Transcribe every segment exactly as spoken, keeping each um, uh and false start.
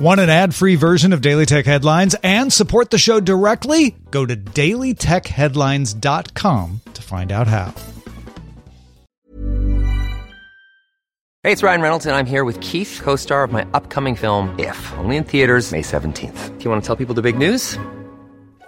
Want an ad-free version of Daily Tech Headlines and support the show directly? Go to daily tech headlines dot com to find out how. Hey, it's Ryan Reynolds, and I'm here with Keith, co-star of my upcoming film, If, only in theaters May seventeenth. Do you want to tell people the big news?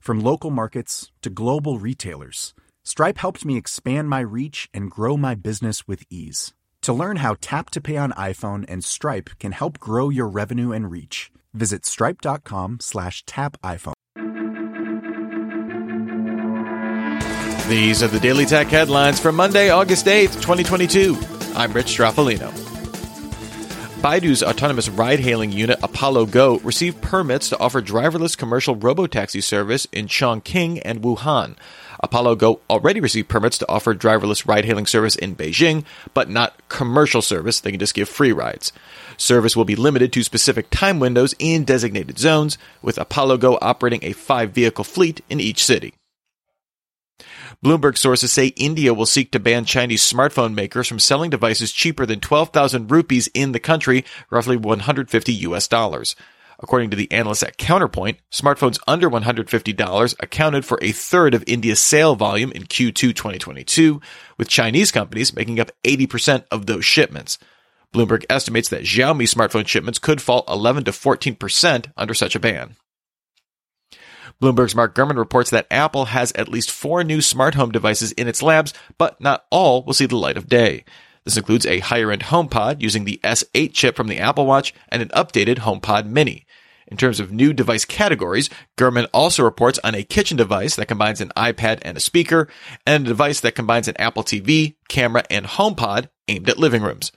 From local markets to global retailers, Stripe helped me expand my reach and grow my business with ease. To learn how Tap to Pay on iPhone and Stripe can help grow your revenue and reach, visit stripe.com slash tap iPhone. These are the Daily Tech headlines for Monday, August eighth, twenty twenty-two. I'm Rich Strappolino. Baidu's autonomous ride-hailing unit Apollo Go received permits to offer driverless commercial robotaxi service in Chongqing and Wuhan. Apollo Go already received permits to offer driverless ride-hailing service in Beijing, but not commercial service. They can just give free rides. Service will be limited to specific time windows in designated zones, with Apollo Go operating a five-vehicle fleet in each city. Bloomberg sources say India will seek to ban Chinese smartphone makers from selling devices cheaper than twelve thousand rupees in the country, roughly one hundred fifty U S dollars. According to the analysts at Counterpoint, smartphones under one hundred fifty dollars accounted for a third of India's sale volume in Q two twenty twenty-two, with Chinese companies making up eighty percent of those shipments. Bloomberg estimates that Xiaomi smartphone shipments could fall eleven to fourteen percent under such a ban. Bloomberg's Mark Gurman reports that Apple has at least four new smart home devices in its labs, but not all will see the light of day. This includes a higher-end HomePod using the S eight chip from the Apple Watch and an updated HomePod Mini. In terms of new device categories, Gurman also reports on a kitchen device that combines an iPad and a speaker, and a device that combines an Apple T V, camera, and HomePod aimed at living rooms.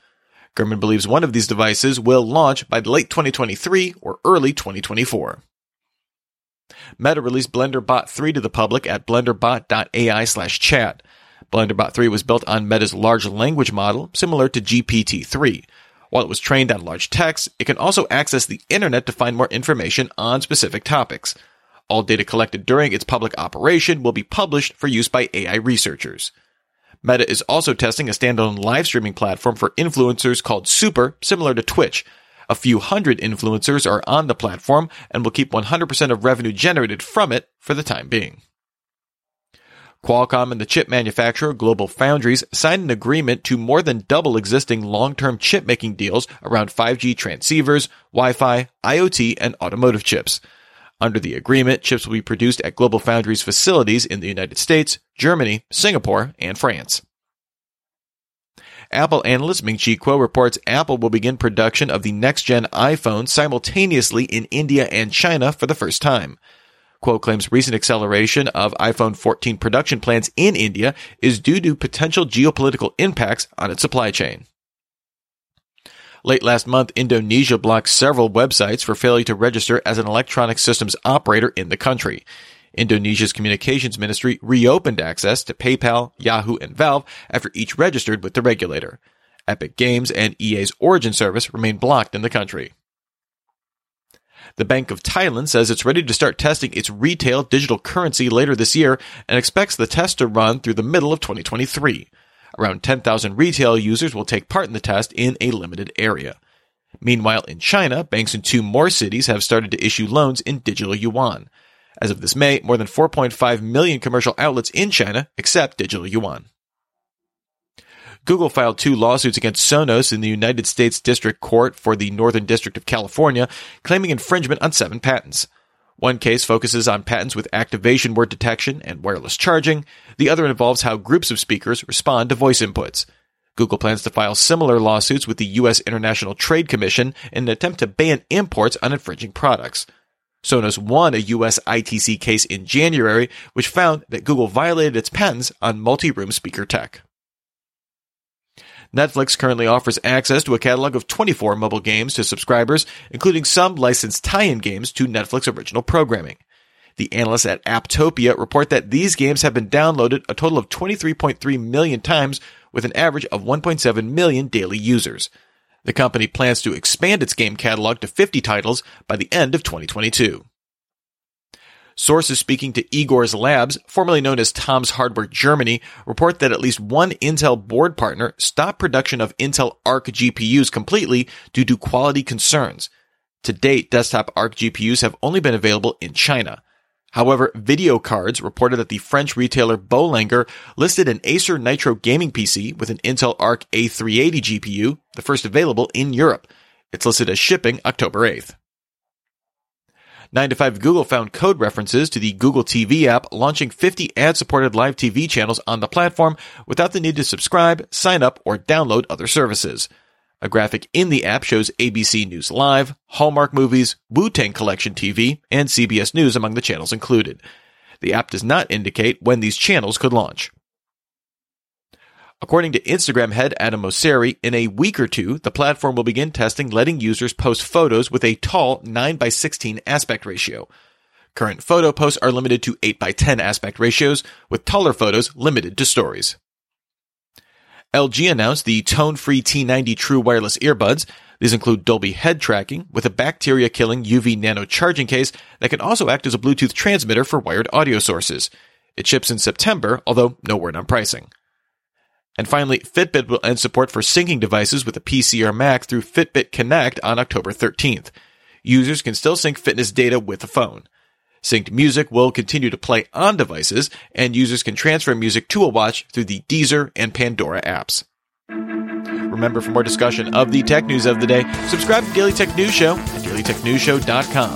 Gurman believes one of these devices will launch by late twenty twenty-three or early twenty twenty-four. Meta released BlenderBot three to the public at blenderbot.ai slash chat. BlenderBot three was built on Meta's large language model, similar to G P T three. While it was trained on large text, it can also access the internet to find more information on specific topics. All data collected during its public operation will be published for use by A I researchers. Meta is also testing a standalone live streaming platform for influencers called Super, similar to Twitch. A few hundred influencers are on the platform and will keep one hundred percent of revenue generated from it for the time being. Qualcomm and the chip manufacturer Global Foundries signed an agreement to more than double existing long-term chip-making deals around five G transceivers, Wi-Fi, IoT, and automotive chips. Under the agreement, chips will be produced at Global Foundries facilities in the United States, Germany, Singapore, and France. Apple analyst Ming-Chi Kuo reports Apple will begin production of the next-gen iPhone simultaneously in India and China for the first time. Kuo claims recent acceleration of iPhone fourteen production plans in India is due to potential geopolitical impacts on its supply chain. Late last month, Indonesia blocked several websites for failure to register as an electronic systems operator in the country. Indonesia's communications ministry reopened access to PayPal, Yahoo, and Valve after each registered with the regulator. Epic Games and E A's Origin service remain blocked in the country. The Bank of Thailand says it's ready to start testing its retail digital currency later this year and expects the test to run through the middle of twenty twenty-three. Around ten thousand retail users will take part in the test in a limited area. Meanwhile, in China, banks in two more cities have started to issue loans in digital yuan. As of this May, more than four point five million commercial outlets in China accept digital yuan. Google filed two lawsuits against Sonos in the United States District Court for the Northern District of California, claiming infringement on seven patents. One case focuses on patents with activation word detection and wireless charging. The other involves how groups of speakers respond to voice inputs. Google plans to file similar lawsuits with the U S International Trade Commission in an attempt to ban imports on infringing products. Sonos won a U S I T C case in January, which found that Google violated its patents on multi-room speaker tech. Netflix currently offers access to a catalog of twenty-four mobile games to subscribers, including some licensed tie-in games to Netflix original programming. The analysts at Apptopia report that these games have been downloaded a total of twenty-three point three million times, with an average of one point seven million daily users. The company plans to expand its game catalog to fifty titles by the end of twenty twenty-two. Sources speaking to Igor's Labs, formerly known as Tom's Hardware Germany, report that at least one Intel board partner stopped production of Intel Arc G P Us completely due to quality concerns. To date, desktop Arc G P Us have only been available in China. However, Video Cards reported that the French retailer Bollinger listed an Acer Nitro gaming P C with an Intel Arc A three eighty G P U, the first available in Europe. It's listed as shipping October eighth. nine to five Google found code references to the Google T V app, launching fifty ad-supported live T V channels on the platform without the need to subscribe, sign up, or download other services. A graphic in the app shows A B C News Live, Hallmark Movies, Wu-Tang Collection T V, and C B S News among the channels included. The app does not indicate when these channels could launch. According to Instagram head Adam Mosseri, in a week or two, the platform will begin testing letting users post photos with a tall nine by sixteen aspect ratio. Current photo posts are limited to eight by ten aspect ratios, with taller photos limited to stories. L G announced the tone-free T ninety True Wireless Earbuds. These include Dolby head tracking with a bacteria-killing U V nano charging case that can also act as a Bluetooth transmitter for wired audio sources. It ships in September, although no word on pricing. And finally, Fitbit will end support for syncing devices with a P C or Mac through Fitbit Connect on October thirteenth. Users can still sync fitness data with a phone. Synced music will continue to play on devices, and users can transfer music to a watch through the Deezer and Pandora apps. Remember, for more discussion of the tech news of the day, subscribe to Daily Tech News Show at daily tech news show dot com.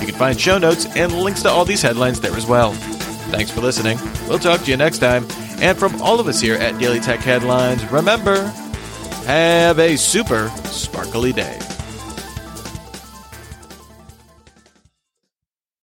You can find show notes and links to all these headlines there as well. Thanks for listening. We'll talk to you next time. And from all of us here at Daily Tech Headlines, remember, have a super sparkly day.